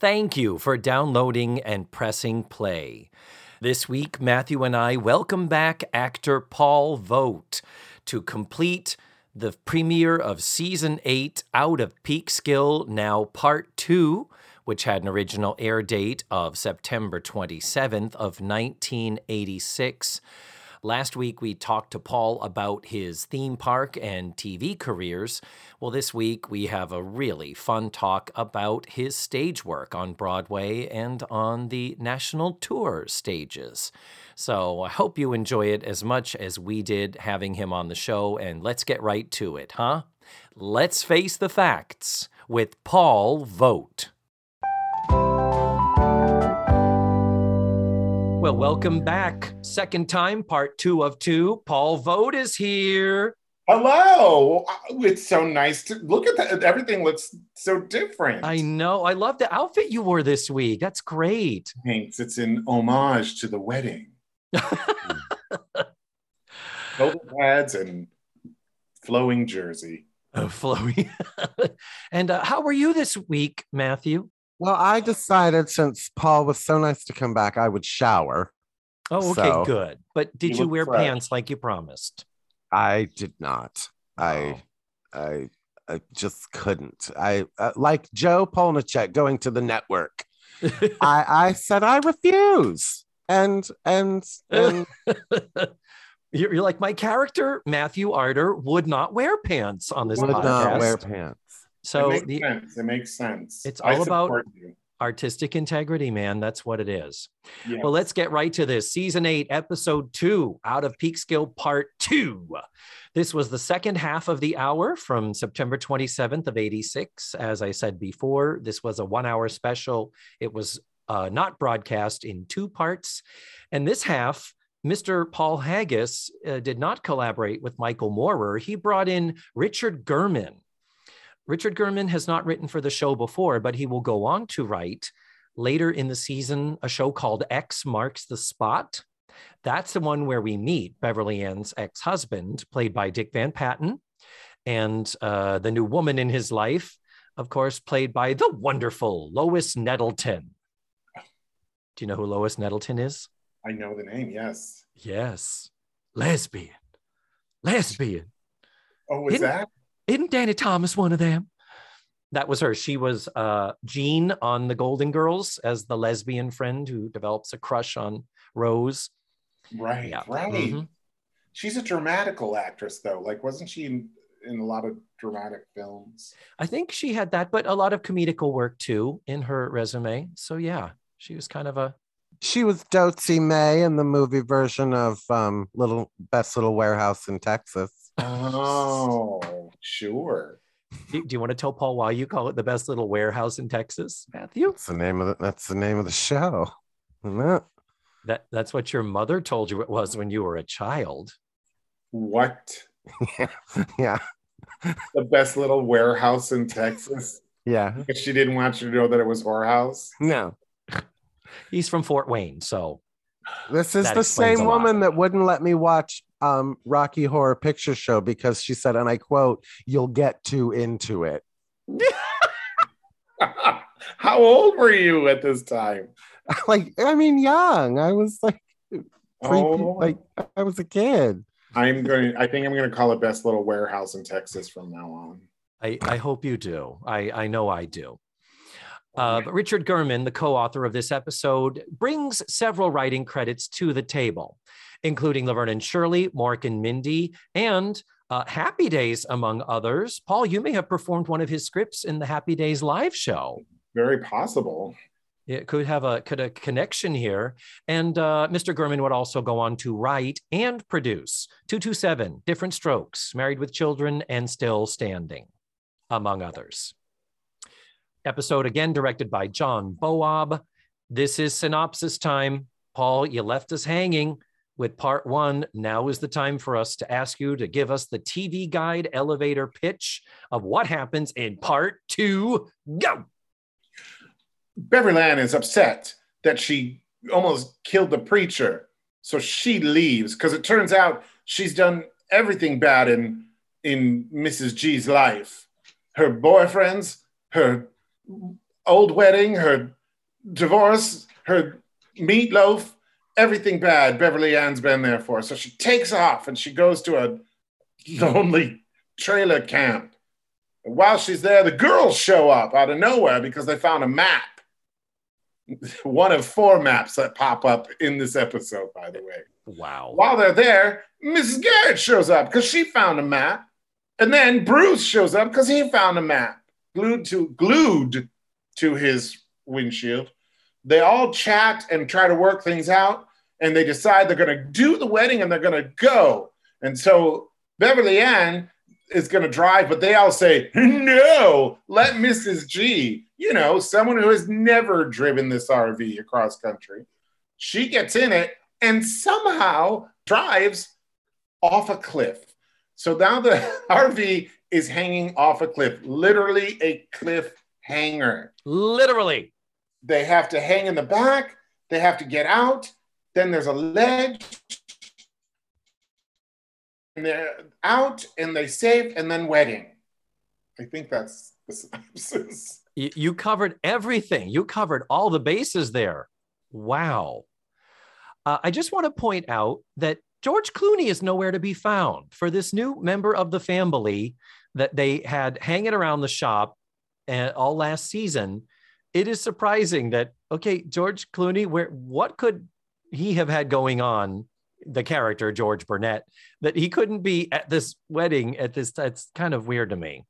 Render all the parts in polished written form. Thank you for downloading and pressing play. This week, Matthew and I welcome back actor Paul Vogt to complete the premiere of Season 8, Out of Peak Skill, now Part 2, which had an original air date of September 27th of 1986. Last week, we talked to Paul about his theme park and TV careers. Well, this week, we have a really fun talk about his stage work on Broadway and on the national tour stages. So I hope you enjoy it as much as we did having him on the show, and let's get right to it, huh? Let's Face the Facts with Paul Vogt. Well, welcome back. Second time, part 2 of 2. Paul Vogt is here. Hello. It's so nice to look at that. Everything looks so different. I know. I love the outfit you wore this week. That's great. Thanks. It's an homage to the wedding. Golden pads and flowing jersey. Flowing. And how were you this week, Matthew? Well, I decided since Paul was so nice to come back, I would shower. Oh, okay, so, good. But did you wear pants like you promised? I did not. Oh. I just couldn't. I like Joe Polnicek going to the network. I said I refuse, and you're like my character Matthew Arter would not wear pants on this podcast. Would not wear pants. So it makes sense. It's all about artistic integrity, man. That's what it is. Yes. Well, let's get right to this. Season 8, Episode 2, Out of Peak Skill, Part 2. This was the second half of the hour from September 27th of 86. As I said before, this was a 1-hour special. It was not broadcast in 2 parts. And this half, Mr. Paul Haggis did not collaborate with Michael Moorer. He brought in Richard Gurman. Richard Gurman has not written for the show before, but he will go on to write later in the season a show called X Marks the Spot. That's the one where we meet Beverly Ann's ex-husband, played by Dick Van Patten, and the new woman in his life, of course, played by the wonderful Lois Nettleton. Do you know who Lois Nettleton is? I know the name, yes. Yes. Lesbian. Oh, is that? Isn't Danny Thomas one of them? That was her. She was Jean on The Golden Girls as the lesbian friend who develops a crush on Rose. Right, yeah. Right. Mm-hmm. She's a dramatical actress, though. Like, wasn't she in a lot of dramatic films? I think she had that, but a lot of comedical work, too, in her resume. So, yeah, she was kind of a... She was Dotsy May in the movie version of Best Little Whorehouse in Texas. Oh, sure. Do you want to tell Paul why you call it the Best Little Whorehouse in Texas, Matthew? That's the name of the show. That's what your mother told you it was when you were a child. What? Yeah. The Best Little Whorehouse in Texas? Yeah. Because she didn't want you to know that it was whorehouse? No. He's from Fort Wayne, so. This is the same woman that wouldn't let me watch Rocky Horror Picture Show because she said, and I quote, "You'll get too into it." How old were you at this time? Young. I was I was a kid. I think I'm gonna call it Best Little Whorehouse in Texas from now on. I hope you do. I know I do. But Richard Gurman, the co-author of this episode, brings several writing credits to the table, including Laverne and Shirley, Mork and Mindy, and Happy Days, among others. Paul, you may have performed one of his scripts in the Happy Days live show. Very possible. It could have a connection here. And Mr. Gurman would also go on to write and produce 227, Different Strokes, Married with Children, and Still Standing, among others. Episode again directed by John Boab, This is synopsis time. Paul, you left us hanging with part one. Now is the time for us to ask you to give us the TV Guide elevator pitch of what happens in part two. Go! Beverly Ann is upset that she almost killed the preacher. So she leaves because it turns out she's done everything bad in Mrs. G's life. Her boyfriends, her old wedding, her divorce, her meatloaf, everything bad Beverly Ann's been there for. So she takes off and she goes to a lonely trailer camp. And while she's there, the girls show up out of nowhere because they found a map. One of four maps that pop up in this episode, by the way. Wow. While they're there, Mrs. Garrett shows up because she found a map. And then Bruce shows up because he found a map glued to his windshield. They all chat and try to work things out, and they decide they're going to do the wedding and they're going to go. And so Beverly Ann is going to drive, but they all say, no, let Mrs. G, you know, someone who has never driven this RV across country. She gets in it and somehow drives off a cliff. So now the RV is hanging off a cliff, literally a cliff hanger. Literally. They have to hang in the back. They have to get out. Then there's a ledge. And they're out and they save and then wedding. I think that's the synopsis. You covered everything. You covered all the bases there. Wow. I just want to point out that George Clooney is nowhere to be found for this new member of the family that they had hanging around the shop all last season. It is surprising that, okay, George Clooney, what could he have had going on, the character George Burnett, that he couldn't be at this wedding at this? That's kind of weird to me,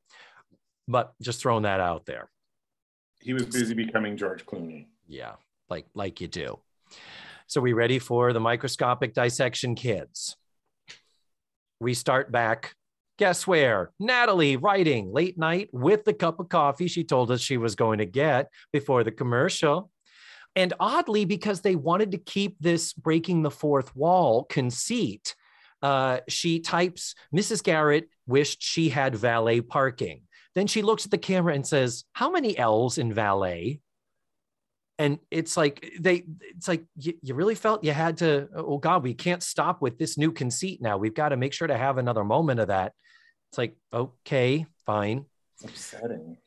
but just throwing that out there. He was busy becoming George Clooney. Yeah, like you do. So we ready for the microscopic dissection, kids? We start back. Guess where? Natalie writing late night with the cup of coffee she told us she was going to get before the commercial. And oddly, because they wanted to keep this breaking the fourth wall conceit, she types, Mrs. Garrett wished she had valet parking. Then she looks at the camera and says, how many L's in valet? And it's like, you really felt you had to, oh God, we can't stop with this new conceit now. We've got to make sure to have another moment of that. It's like, okay, fine. It's upsetting.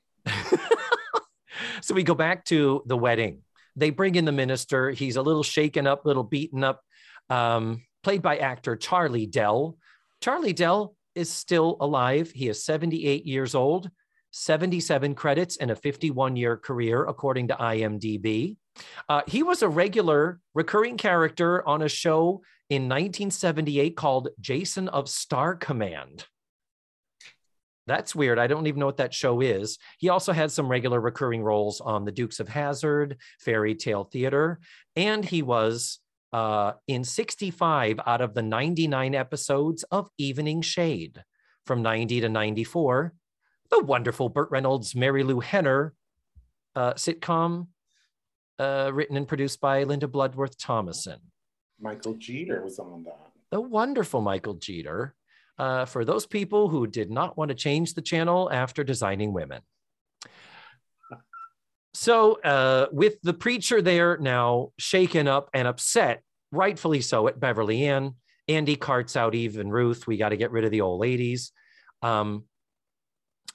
So we go back to the wedding. They bring in the minister. He's a little shaken up, little beaten up, played by actor Charlie Dell. Charlie Dell is still alive. He is 78 years old. 77 credits and a 51-year career, according to IMDb. He was a regular recurring character on a show in 1978 called Jason of Star Command. That's weird. I don't even know what that show is. He also had some regular recurring roles on The Dukes of Hazzard, Fairy Tale Theater, and he was in 65 out of the 99 episodes of Evening Shade from 90 to 94. The wonderful Burt Reynolds, Mary Lou Henner sitcom written and produced by Linda Bloodworth Thomason. Michael Jeter was on that. The wonderful Michael Jeter. For those people who did not want to change the channel after Designing Women. So with the preacher there now shaken up and upset, rightfully so, at Beverly Ann, Andy carts out Eve and Ruth. We got to get rid of the old ladies.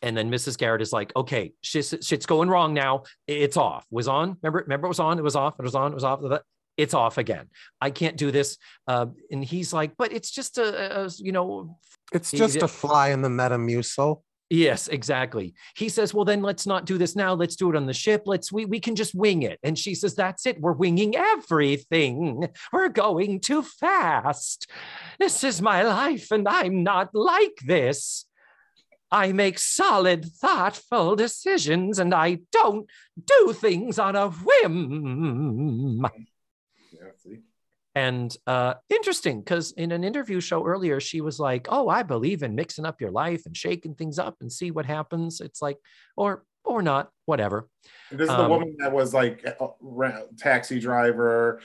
And then Mrs. Garrett is like, okay, shit's going wrong now. It's off. Was on. Remember it was on. It was off. It was on. It was off. It's off again. I can't do this. And he's like, but it's just a fly in the Metamucil. Yes, exactly. He says, well, then let's not do this now. Let's do it on the ship. We can just wing it. And she says, that's it. We're winging everything. We're going too fast. This is my life and I'm not like this. I make solid, thoughtful decisions, and I don't do things on a whim. Yeah, and interesting, because in an interview show earlier, she was like, oh, I believe in mixing up your life and shaking things up and see what happens. It's like, or or not, whatever. This is the woman that was like a taxi driver.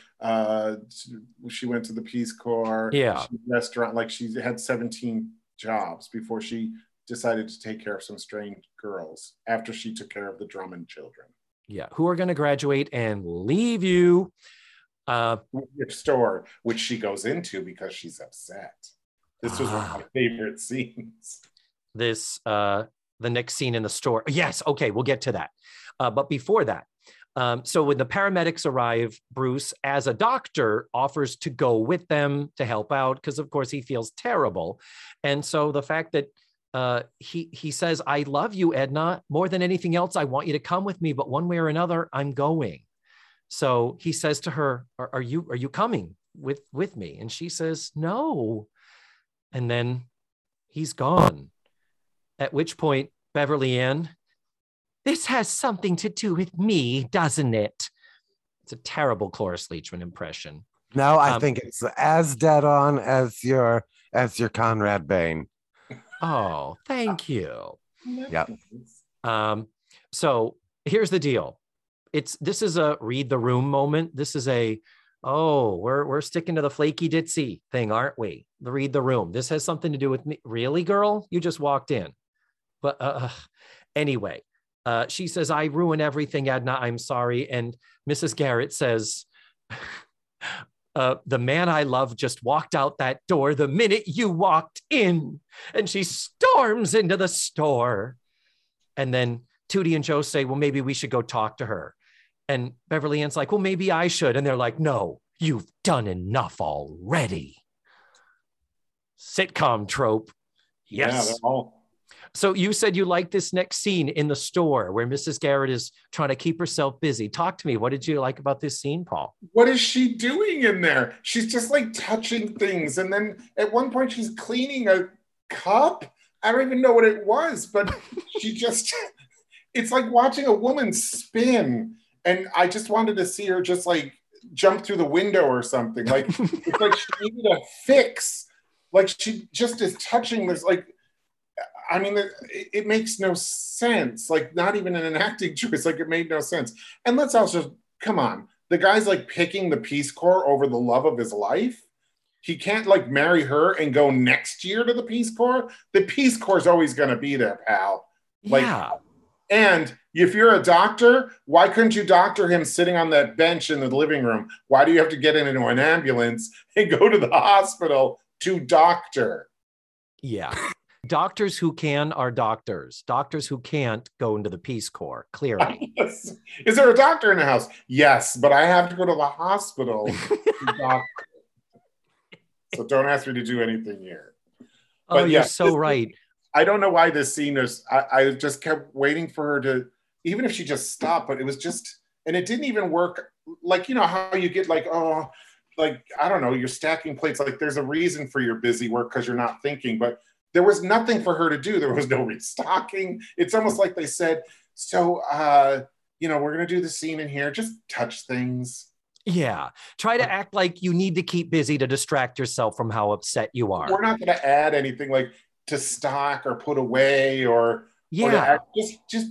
She went to the Peace Corps. Yeah. She restaurant, like she had 17 jobs before she decided to take care of some strange girls after she took care of the Drummond children. Yeah, who are going to graduate and leave you. Your store, which she goes into because she's upset. This was one of my favorite scenes. This, the next scene in the store. Yes, okay, we'll get to that. But before that, so when the paramedics arrive, Bruce, as a doctor, offers to go with them to help out because, of course, he feels terrible. And so the fact that he says, I love you, Edna, more than anything else, I want you to come with me, but one way or another, I'm going. So he says to her, are you coming with me? And she says, no. And then he's gone. At which point, Beverly Ann, this has something to do with me, doesn't it? It's a terrible Cloris Leachman impression. No, I think it's as dead on as your Conrad Bain. Oh, thank you. Yeah. So here's the deal. This is a read the room moment. This is a, oh, we're sticking to the flaky ditzy thing, aren't we? The read the room. This has something to do with me. Really, girl? You just walked in. But anyway, she says, I ruin everything, Edna. I'm sorry. And Mrs. Garrett says, the man I love just walked out that door the minute you walked in. And she storms into the store. And then Tootie and Joe say, well, maybe we should go talk to her. And Beverly Ann's like, well, maybe I should. And they're like, no, you've done enough already. Sitcom trope. Yes. Yeah, so you said you like this next scene in the store where Mrs. Garrett is trying to keep herself busy. Talk to me. What did you like about this scene, Paul? What is she doing in there? She's just like touching things. And then at one point she's cleaning a cup. I don't even know what it was, but she just... It's like watching a woman spin. And I just wanted to see her just like jump through the window or something. Like, it's like she needed a fix. Like she just is touching this. Like, I mean, it makes no sense. Like not even in an acting choice, like it made no sense. And let's also, come on. The guy's like picking the Peace Corps over the love of his life. He can't like marry her and go next year to the Peace Corps. The Peace Corps is always going to be there, pal. Like, yeah. And if you're a doctor, why couldn't you doctor him sitting on that bench in the living room? Why do you have to get into an ambulance and go to the hospital to doctor? Yeah. Doctors who can are doctors. Doctors who can't go into the Peace Corps, clearly. Is there a doctor in the house? Yes, but I have to go to the hospital to doctor. So don't ask me to do anything here. Oh, but you're so right. I don't know why this scene is, I just kept waiting for her to, even if she just stopped, but it was just, and it didn't even work. Like, you know how you get like, oh, like, I don't know, you're stacking plates. Like there's a reason for your busy work because you're not thinking, but there was nothing for her to do. There was no restocking. It's almost like they said, so, you know, we're going to do the scene in here. Just touch things. Yeah. Try to act like you need to keep busy to distract yourself from how upset you are. We're not going to add anything like, to stock or put away or, yeah. Or to act, just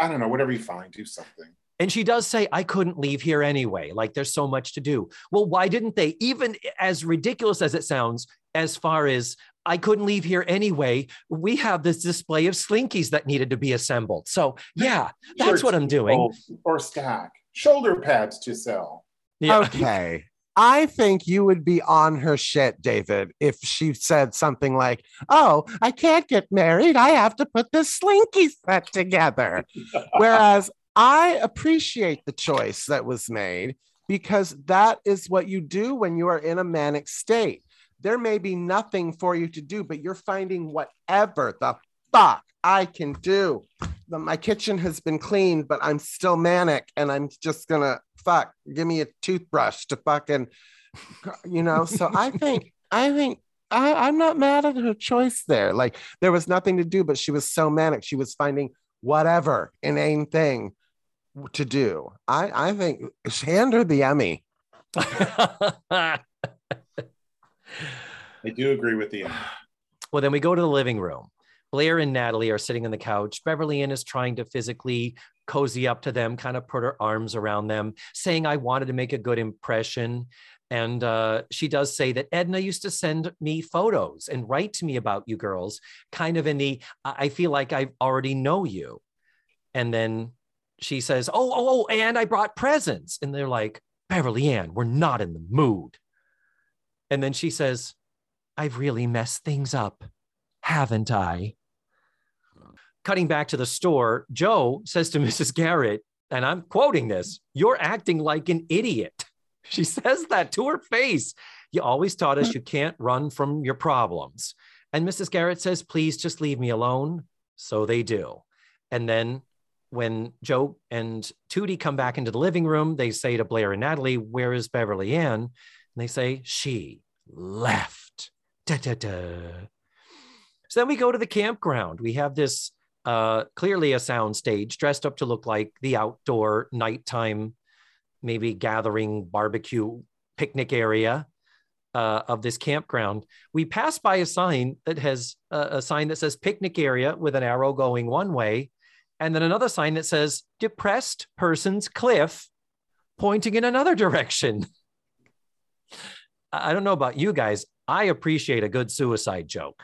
I don't know, whatever you find, do something. And she does say, I couldn't leave here anyway. Like there's so much to do. Well, why didn't they, even as ridiculous as it sounds, as far as I couldn't leave here anyway, we have this display of Slinkies that needed to be assembled. So yeah, that's what I'm doing. Or stack, shoulder pads to sell. Yeah. Okay. I think you would be on her shit, David, if she said something like, oh, I can't get married. I have to put this Slinky set together. Whereas I appreciate the choice that was made because that is what you do when you are in a manic state. There may be nothing for you to do, but you're finding whatever the fuck I can do. My kitchen has been cleaned, but I'm still manic and I'm just going to fuck. Give me a toothbrush to fucking, you know? So I'm not mad at her choice there. Like there was nothing to do, but she was so manic. She was finding whatever inane thing to do. I think hand her the Emmy. I do agree with the Emmy. Well, then we go to the living room. Blair and Natalie are sitting on the couch. Beverly Ann is trying to physically cozy up to them, kind of put her arms around them, saying, I wanted to make a good impression. And she does say that Edna used to send me photos and write to me about you girls, kind of in the, I feel like I already know you. And then she says, oh, and I brought presents. And they're like, Beverly Ann, we're not in the mood. And then she says, I've really messed things up, haven't I? Cutting back to the store, Joe says to Mrs. Garrett, and I'm quoting this, you're acting like an idiot. She says that to her face. You always taught us you can't run from your problems. And Mrs. Garrett says, please just leave me alone. So they do. And then when Joe and Tootie come back into the living room, they say to Blair and Natalie, where is Beverly Ann? And they say, she left. Da, da, da. So then we go to the campground. We have this clearly a soundstage dressed up to look like the outdoor nighttime, maybe gathering barbecue picnic area of this campground. We pass by a sign that has a sign that says picnic area with an arrow going one way. And then another sign that says depressed person's cliff pointing in another direction. I don't know about you guys. I appreciate a good suicide joke.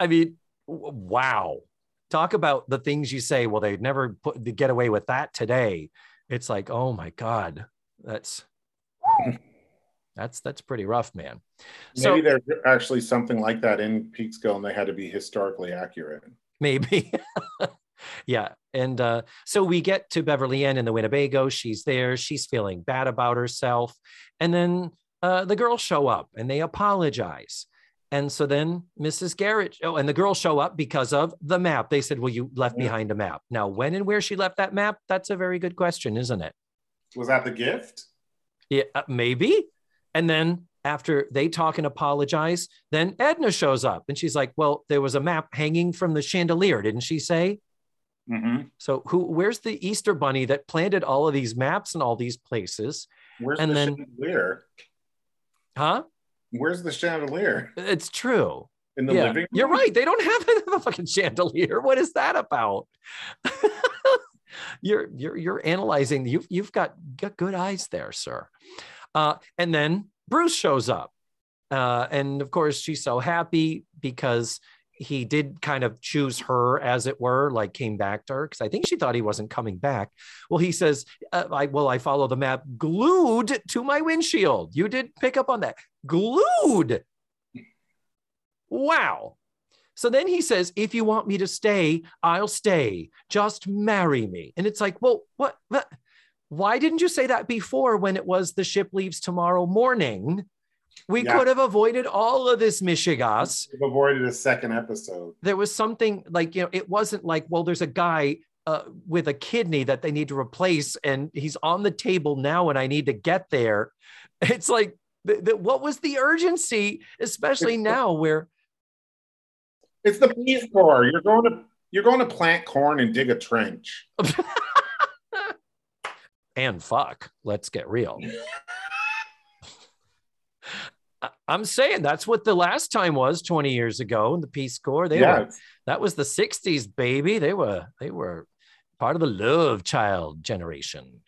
I mean, wow. Talk about the things you say. Well, they'd never get away with that today. It's like, oh my God, that's pretty rough, man. Maybe there's actually something like that in Peekskill and they had to be historically accurate. Maybe. Yeah. And so we get to Beverly Ann in the Winnebago. She's there. She's feeling bad about herself. And then the girls show up and they apologize. And so then Mrs. Garrett, and the girls show up because of the map. They said, well, you left behind a map. Now, when and where she left that map, that's a very good question, isn't it? Was that the gift? Yeah, maybe. And then after they talk and apologize, then Edna shows up and she's like, well, there was a map hanging from the chandelier, didn't she say? Mm-hmm. So where's the Easter Bunny that planted all of these maps and all these places? Where's and the then, chandelier? Huh? Where's the chandelier? It's true. In the living room? You're right. They don't have a fucking chandelier. What is that about? You're analyzing. You've got good eyes there, sir. And then Bruce shows up. And of course, she's so happy because he did kind of choose her, as it were, like came back to her, because I think she thought he wasn't coming back. Well, he says, I follow the map glued to my windshield. You did pick up on that. Glued. Wow. So then he says, if you want me to stay, I'll stay. Just marry me. And it's like, well, what? Why didn't you say that before when it was the ship leaves tomorrow morning? We could have avoided all of this mishigas. We've avoided a second episode. There was something like, you know, it wasn't like, well, there's a guy with a kidney that they need to replace and he's on the table now and I need to get there. It's like, what was the urgency, especially now where. It's the police corps. You're going to plant corn and dig a trench. And fuck, let's get real. I'm saying that's what the last time was 20 years ago in the Peace Corps. That was the 60s, baby. They were part of the love child generation.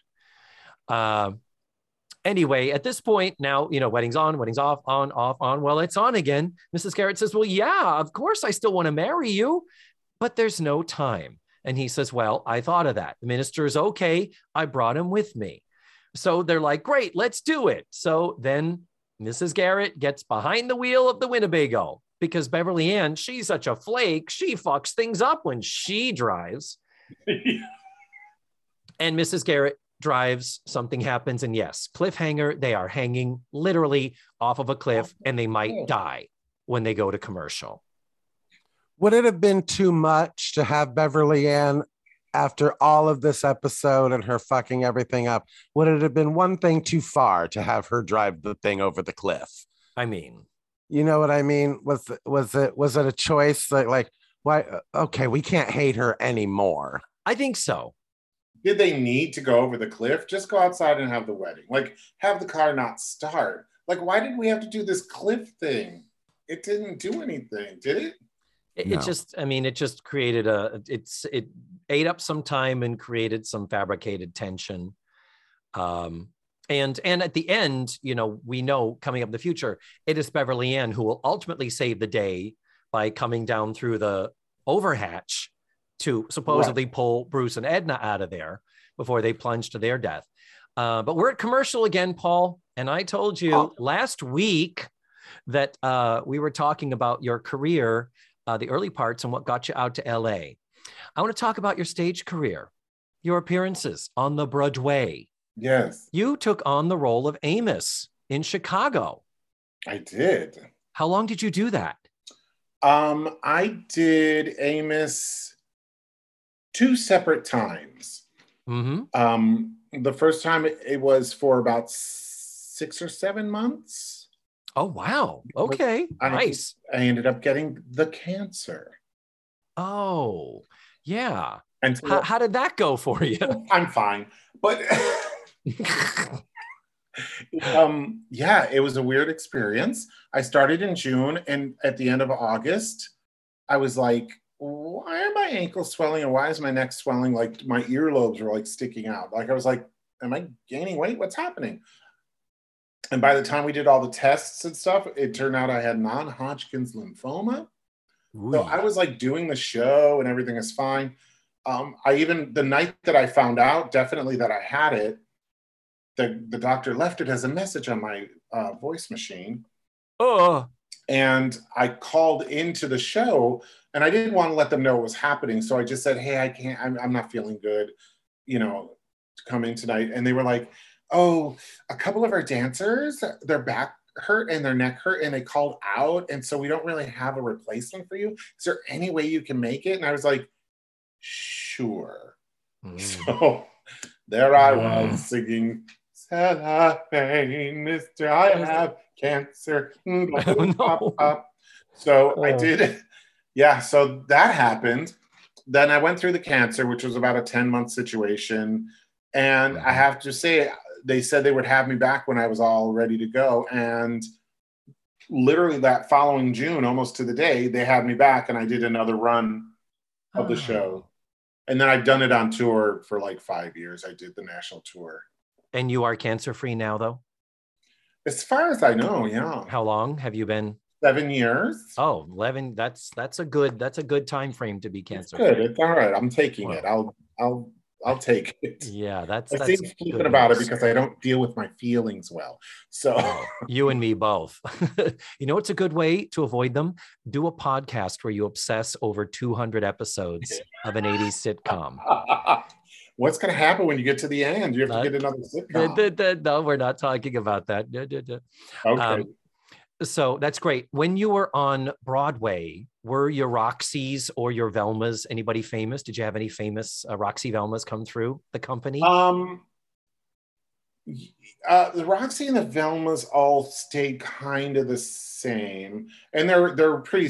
Anyway, at this point now, you know, wedding's on, wedding's off, on, off, on. Well, it's on again. Mrs. Garrett says, well, yeah, of course, I still want to marry you, but there's no time. And he says, well, I thought of that. The minister is okay. I brought him with me. So they're like, great, let's do it. So then Mrs. Garrett gets behind the wheel of the Winnebago because Beverly Ann, she's such a flake. She fucks things up when she drives. And Mrs. Garrett drives, something happens. And yes, cliffhanger, they are hanging literally off of a cliff and they might die when they go to commercial. Would it have been too much to have Beverly Ann after all of this episode and her fucking everything up? Would it have been one thing too far to have her drive the thing over the cliff? I mean, you know what I mean? Was it a choice? Like why? Okay, we can't hate her anymore. I think so. Did they need to go over the cliff? Just go outside and have the wedding. Like have the car not start. Like why did we have to do this cliff thing? it didn't do anything, did it? It just, I mean, it just created a, it ate up some time and created some fabricated tension. And at the end, you know, we know coming up in the future, it is Beverly Ann who will ultimately save the day by coming down through the overhatch to supposedly pull Bruce and Edna out of there before they plunge to their death. But we're at commercial again, Paul. And I told you last week that we were talking about your career, the early parts and what got you out to LA. I want to talk about your stage career, your appearances on the Broadway. Yes. You took on the role of Amos in Chicago. I did. How long did you do that? I did Amos 2 separate times. Mm-hmm. The first time it was for about 6 or 7 months. Oh, wow. Okay. Nice. I ended up getting the cancer. Oh, yeah. And so, how did that go for you? I'm fine. But yeah, it was a weird experience. I started in June, and at the end of August, I was like, why are my ankles swelling and why is my neck swelling? Like my earlobes were like sticking out. Like I was like, am I gaining weight? What's happening? And by the time we did all the tests and stuff, it turned out I had non-Hodgkin's lymphoma. Ooh. So I was like doing the show and everything is fine. I even, the night that I found out definitely that I had it, the doctor left it as a message on my voice machine. Oh. And I called into the show and I didn't want to let them know what was happening. So I just said, hey, I can't, I'm not feeling good, you know, to come in tonight. And they were like, oh, a couple of our dancers, their back hurt and their neck hurt and they called out. And so we don't really have a replacement for you. Is there any way you can make it? And I was like, sure. So there I was singing, Mr. I have cancer. So I did, yeah, so that happened. Then I went through the cancer, which was about a 10-month situation. And I have to say, they said they would have me back when I was all ready to go. And literally that following June, almost to the day, they had me back and I did another run of the show. And then I've done it on tour for like 5 years. I did the national tour. And you are cancer-free now, though? As far as I know, yeah. How long have you been? 7 years. Oh, 11. That's a good time frame to be cancer-free. It's good. It's all right. I'm taking it. I'll take it. Yeah, that's stupid about it because I don't deal with my feelings well. So you and me both. You know, it's a good way to avoid them. Do a podcast where you obsess over 200 episodes of an 80s sitcom. What's going to happen when you get to the end? You have to get another sitcom. No, we're not talking about that. Okay. So that's great. When you were on Broadway, were your Roxy's or your Velmas anybody famous? Did you have any famous Roxy Velmas come through the company? The Roxy and the Velmas all stayed kind of the same, and they're pretty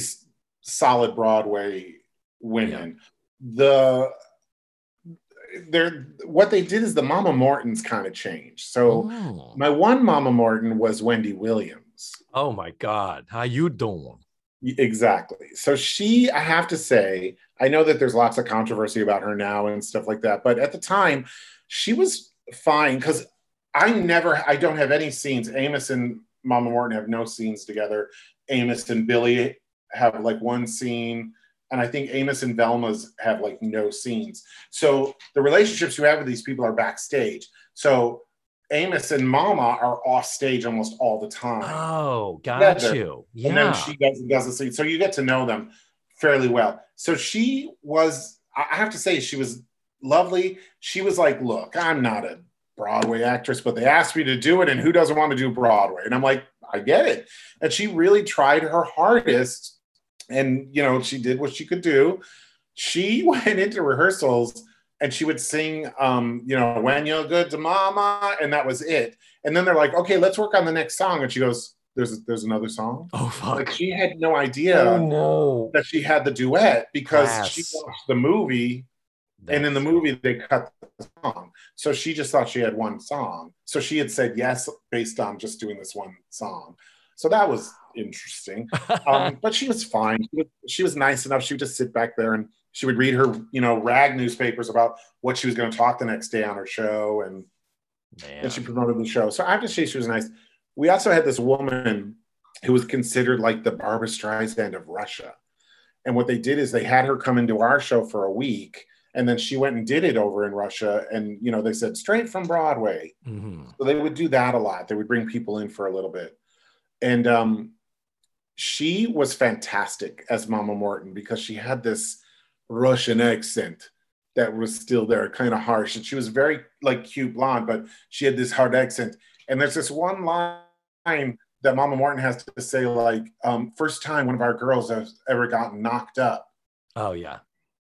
solid Broadway women. Yeah. What they did is the Mama Mortons kind of changed. So my one Mama Morton was Wendy Williams. Oh my God, how you doing? Exactly. So she, I have to say, I know that there's lots of controversy about her now and stuff like that, but at the time, she was fine because I don't have any scenes. Amos and Mama Morton have no scenes together. Amos and Billy have like one scene, and I think Amos and Velma's have like no scenes. So the relationships you have with these people are backstage. So Amos and Mama are off stage almost all the time. Oh, got you. Yeah. And then she does the scene. So you get to know them fairly well. So she was, I have to say, she was lovely. She was like, look, I'm not a Broadway actress, but they asked me to do it. And who doesn't want to do Broadway? And I'm like, I get it. And she really tried her hardest. And, you know, she did what she could do. She went into rehearsals and she would sing, you know, when you're good to mama, and that was it. And then they're like, okay, let's work on the next song. And she goes, there's another song? Oh, fuck. Like she had no idea that she had the duet because she watched the movie, and in the movie, they cut the song. So she just thought she had one song. So she had said yes based on just doing this one song. So that was interesting. But she was fine. She was nice enough. She would just sit back there and she would read her, you know, rag newspapers about what she was going to talk the next day on her show. And she promoted the show. So I have to say she was nice. We also had this woman who was considered like the Barbra Streisand of Russia. And what they did is they had her come into our show for a week, and then she went and did it over in Russia. And, you know, they said straight from Broadway. Mm-hmm. So they would do that a lot. They would bring people in for a little bit. And she was fantastic as Mama Morton because she had this Russian accent that was still there, kind of harsh. And she was very like cute blonde, but she had this hard accent. And there's this one line that Mama Morton has to say, like, first time one of our girls has ever gotten knocked up. Oh, yeah.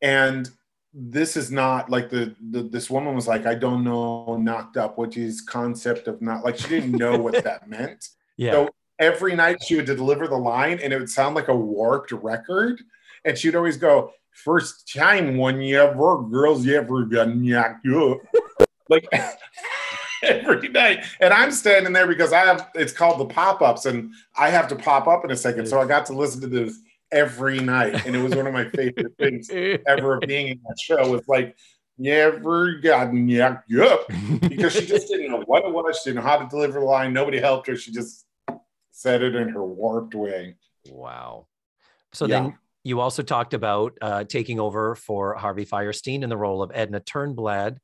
And this is not like this woman was like, I don't know knocked up, what is concept of not, like she didn't know what that meant. Yeah. So every night she would deliver the line and it would sound like a warped record. And she'd always go, first time when you ever, girls, you ever got knocked up. Like every night. And I'm standing there because it's called the pop-ups and I have to pop up in a second. So I got to listen to this every night. And it was one of my favorite things ever of being in that show. Was like, never got knocked up. Because she just didn't know what it was. She didn't know how to deliver the line. Nobody helped her. She just said it in her warped way. Wow. So yeah. Then you also talked about taking over for Harvey Fierstein in the role of Edna Turnblad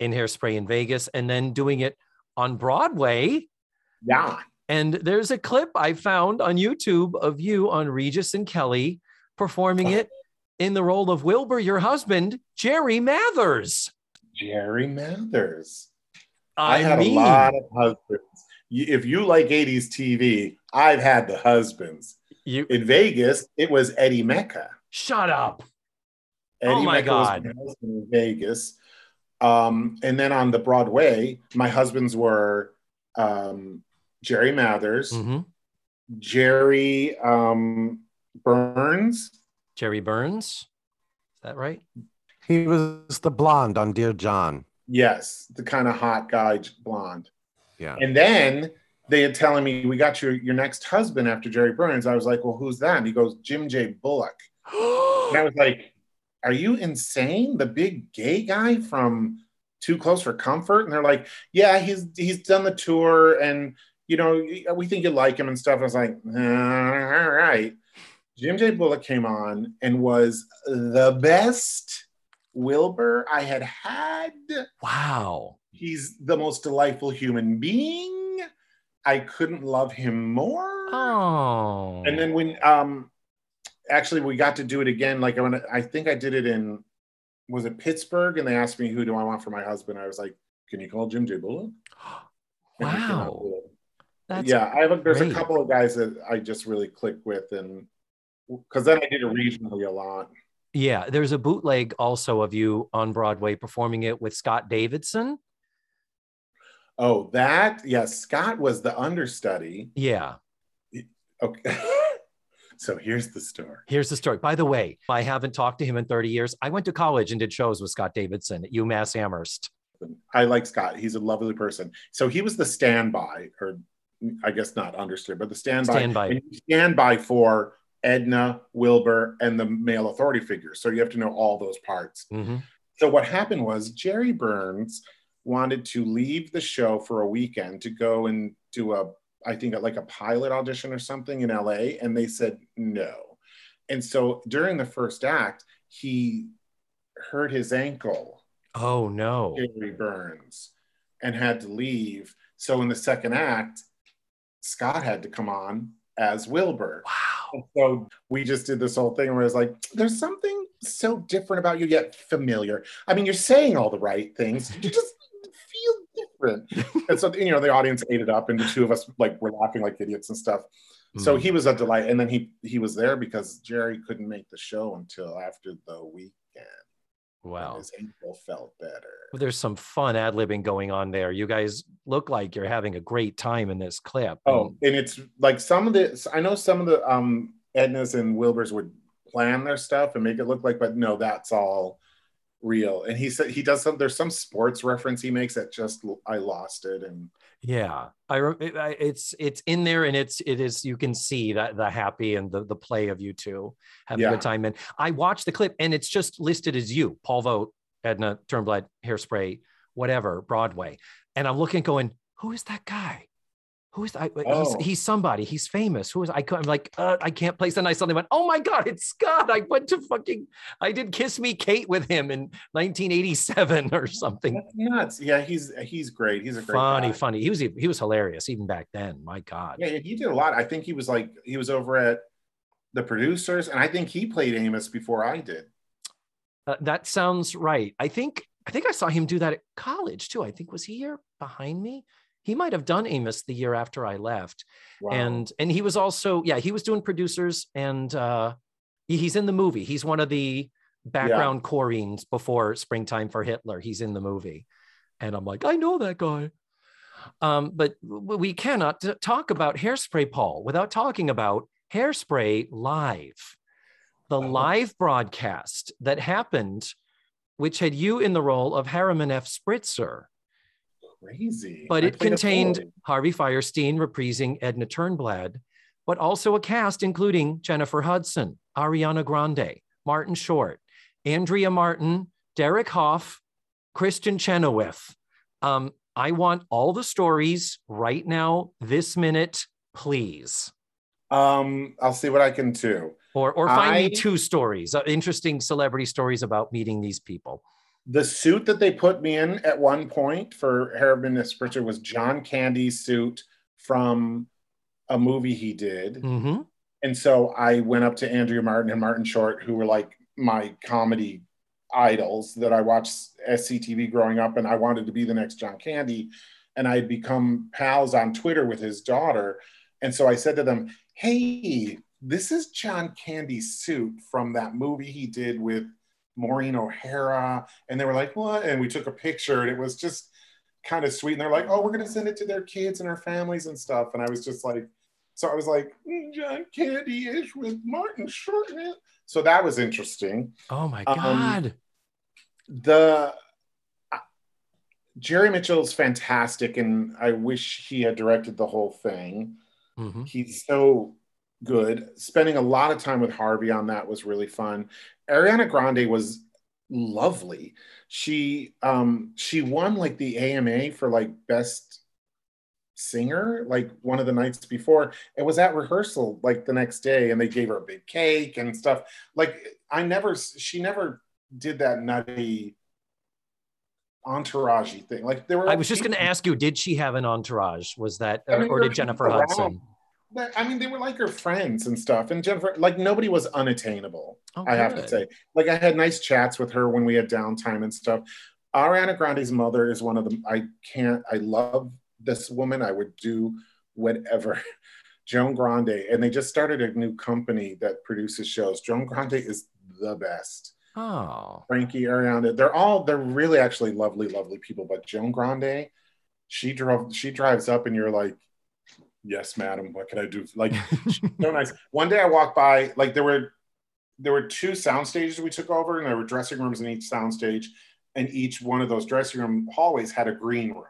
in Hairspray in Vegas, and then doing it on Broadway. Yeah. And there's a clip I found on YouTube of you on Regis and Kelly performing it in the role of Wilbur, your husband, Jerry Mathers. Jerry Mathers. I had a lot of husbands. If you like 80s TV, I've had the husbands. In Vegas, it was Eddie Mecca. Shut up. Eddie Mecca was my husband in Vegas. And then on the Broadway, my husbands were... Jerry Mathers, mm-hmm. Jerry Burns. Jerry Burns, is that right? He was the blonde on Dear John. Yes, the kind of hot guy blonde. Yeah. And then they had telling me, we got your next husband after Jerry Burns. I was like, well, who's that? And he goes, Jim J. Bullock. And I was like, are you insane? The big gay guy from Too Close for Comfort? And they're like, yeah, he's done the tour and... you know, we think you like him and stuff. I was like, all right. Jim J. Bullock came on and was the best Wilbur I had had. Wow. He's the most delightful human being. I couldn't love him more. Oh. And then when, actually we got to do it again. Like I think I did it in, was it Pittsburgh? And they asked me, who do I want for my husband? I was like, can you call Jim J. Bullock? And wow. That's yeah, there's a couple of guys that I just really click with, and because then I did it regionally a lot. Yeah, there's a bootleg also of you on Broadway performing it with Scott Davidson. Oh, that? Yeah, Scott was the understudy. Yeah. Okay. So here's the story. Here's the story. By the way, I haven't talked to him in 30 years. I went to college and did shows with Scott Davidson at UMass Amherst. I like Scott. He's a lovely person. So he was the standby, or I guess not understood, but the standby for Edna, Wilbur, and the male authority figure. So you have to know all those parts. Mm-hmm. So what happened was Jerry Burns wanted to leave the show for a weekend to go and do I think a pilot audition or something in LA. And they said no. And so during the first act, he hurt his ankle. Oh no. Jerry Burns, and had to leave. So in the second act, Scott had to come on as Wilbur. Wow. And so we just did this whole thing where it's like, there's something so different about you, yet familiar. I mean, you're saying all the right things. You just feel different. And so, you know, the audience ate it up and the two of us like were laughing like idiots and stuff. Mm-hmm. So he was a delight. And then he was there because Jerry couldn't make the show until after the weekend. Wow. His ankle felt better. Well, there's some fun ad-libbing going on there. You guys look like you're having a great time in this clip. Oh, and it's like I know some of the Ednas and Wilburs would plan their stuff and make it look like, but no, that's all real. And he said he does some, there's some sports reference he makes that just, I lost it. And yeah, it's in there, and it is, you can see that the happy and the play of you two having a good time. And I watched the clip, and it's just listed as you, Paul Vogt, Edna Turnblad, Hairspray, whatever, Broadway. And I'm looking going, who is that guy? Who is that? Oh. He's somebody. He's famous. Who is? I'm like, I can't place. And I suddenly went, oh my God, it's Scott. I went to fucking, I did Kiss Me Kate with him in 1987 or something. That's nuts. Yeah, he's great. He's a great guy. Funny. He was hilarious even back then. My God. Yeah, he did a lot. I think he was over at the producers, and I think he played Amos before I did. That sounds right. I think I saw him do that at college too. I think, was he here behind me? He might have done Amos the year after I left. Wow. And he was also, he was doing producers, and he's in the movie. He's one of the background choreens before Springtime for Hitler. He's in the movie. And I'm like, I know that guy. But we cannot talk about Hairspray, Paul, without talking about Hairspray Live, the live broadcast that happened, which had you in the role of Harriman F. Spritzer. Crazy. But it contained Harvey Fierstein reprising Edna Turnblad, but also a cast including Jennifer Hudson, Ariana Grande, Martin Short, Andrea Martin, Derek Hoff, Kristen Chenoweth. I want all the stories right now, this minute, please. I'll see what I can do. Or find me two stories, interesting celebrity stories about meeting these people. The suit that they put me in at one point for Harriman F. Spritzer was John Candy's suit from a movie he did. Mm-hmm. And so I went up to Andrea Martin and Martin Short, who were like my comedy idols that I watched SCTV growing up, and I wanted to be the next John Candy. And I had become pals on Twitter with his daughter. And so I said to them, hey, this is John Candy's suit from that movie he did with Maureen O'Hara. And they were like, what? And we took a picture, and it was just kind of sweet. And they're like, oh, we're going to send it to their kids and their families and stuff. And I was just like, so I was like, John Candy-ish with Martin Short. So that was interesting. Oh my God. Jerry Mitchell's fantastic. And I wish he had directed the whole thing. Mm-hmm. He's so good. Spending a lot of time with Harvey on that was really fun. Ariana Grande was lovely. She won like the AMA for like best singer, like one of the nights before. It was at rehearsal like the next day, and they gave her a big cake and stuff. Like she never did that nutty entourage-y thing. Like there were. Like, I was just going to ask you, did she have an entourage? Was that, or did Jennifer Hudson? But, I mean, they were like her friends and stuff. And Jennifer, like, nobody was unattainable, I have to say. Like, I had nice chats with her when we had downtime and stuff. Ariana Grande's mother is one of them. I love this woman. I would do whatever. Joan Grande. And they just started a new company that produces shows. Joan Grande is the best. Oh. Frankie, Ariana. They're really actually lovely, lovely people. But Joan Grande, she drives up and you're like, yes, madam, what can I do? Like, so nice. One day I walked by, like there were two sound stages we took over, and there were dressing rooms in each sound stage. And each one of those dressing room hallways had a green room.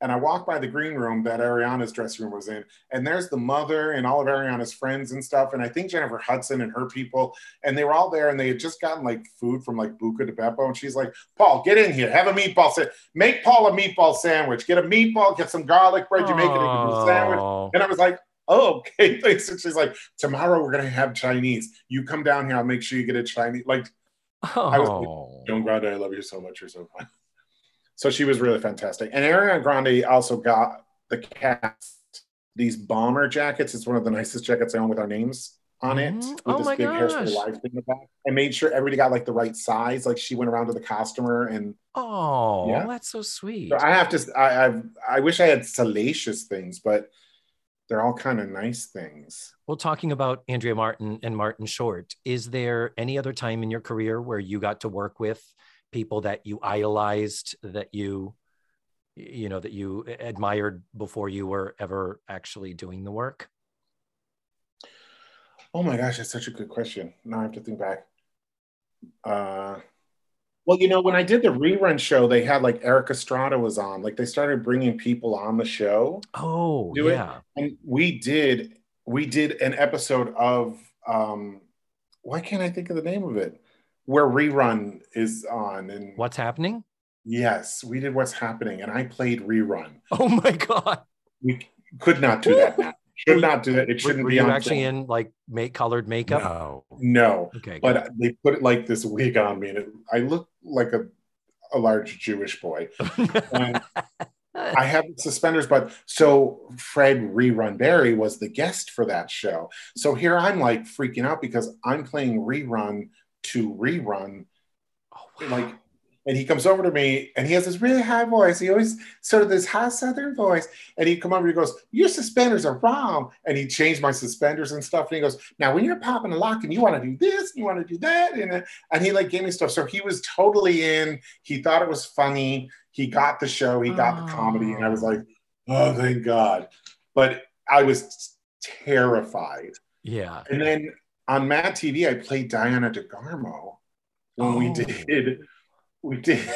And I walked by the green room that Ariana's dressing room was in. And there's the mother and all of Ariana's friends and stuff. And I think Jennifer Hudson and her people. And they were all there, and they had just gotten like food from like Buca di Beppo. And she's like, Paul, get in here. Have a meatball sandwich. Make Paul a meatball sandwich. Get a meatball. Get some garlic bread. You make it into a sandwich. And I was like, oh, okay. Thanks. And she's like, tomorrow we're going to have Chinese. You come down here. I'll make sure you get a Chinese. Like, I was like, Joan Grande, I love you so much. You're so fun. So she was really fantastic. And Ariana Grande also got the cast these bomber jackets. It's one of the nicest jackets I own with our names on it. Mm-hmm. Oh my gosh. Hairspray Live thing about. And made sure everybody got like the right size. Like she went around to the costumer and. Oh, yeah. That's so sweet. So I have to, I wish I had salacious things, but they're all kind of nice things. Well, talking about Andrea Martin and Martin Short, is there any other time in your career where you got to work with people that you idolized, that you admired before you were ever actually doing the work? Oh my gosh, that's such a good question. Now I have to think back. Well, you know, when I did the rerun show, they had like Eric Estrada was on. Like they started bringing people on the show. Oh, yeah. And we did an episode of why can't I think of the name of it? Where Rerun is on. And What's Happening? Yes, we did What's Happening, and I played Rerun. Oh my God. We could not do that now. Should not do that. It shouldn't be on. Were you actually in like colored makeup? No. Okay. But they put like this wig on me, and I looked like a large Jewish boy. I had suspenders, but so Fred Rerun Barry was the guest for that show. So here I'm like freaking out because I'm playing Rerun to Rerun. Oh, wow. Like, and he comes over to me, and he has this really high voice. He always sort of this high Southern voice. And he come over, he goes, your suspenders are wrong. And he changed my suspenders and stuff. And he goes, now when you're popping a lock and you want to do this, and you want to do that. And he like gave me stuff. So he was totally in. He thought it was funny. He got the show. He got the comedy. And I was like, oh, thank God. But I was terrified. Yeah. And then on MAD TV, I played Diana DeGarmo when we did. It's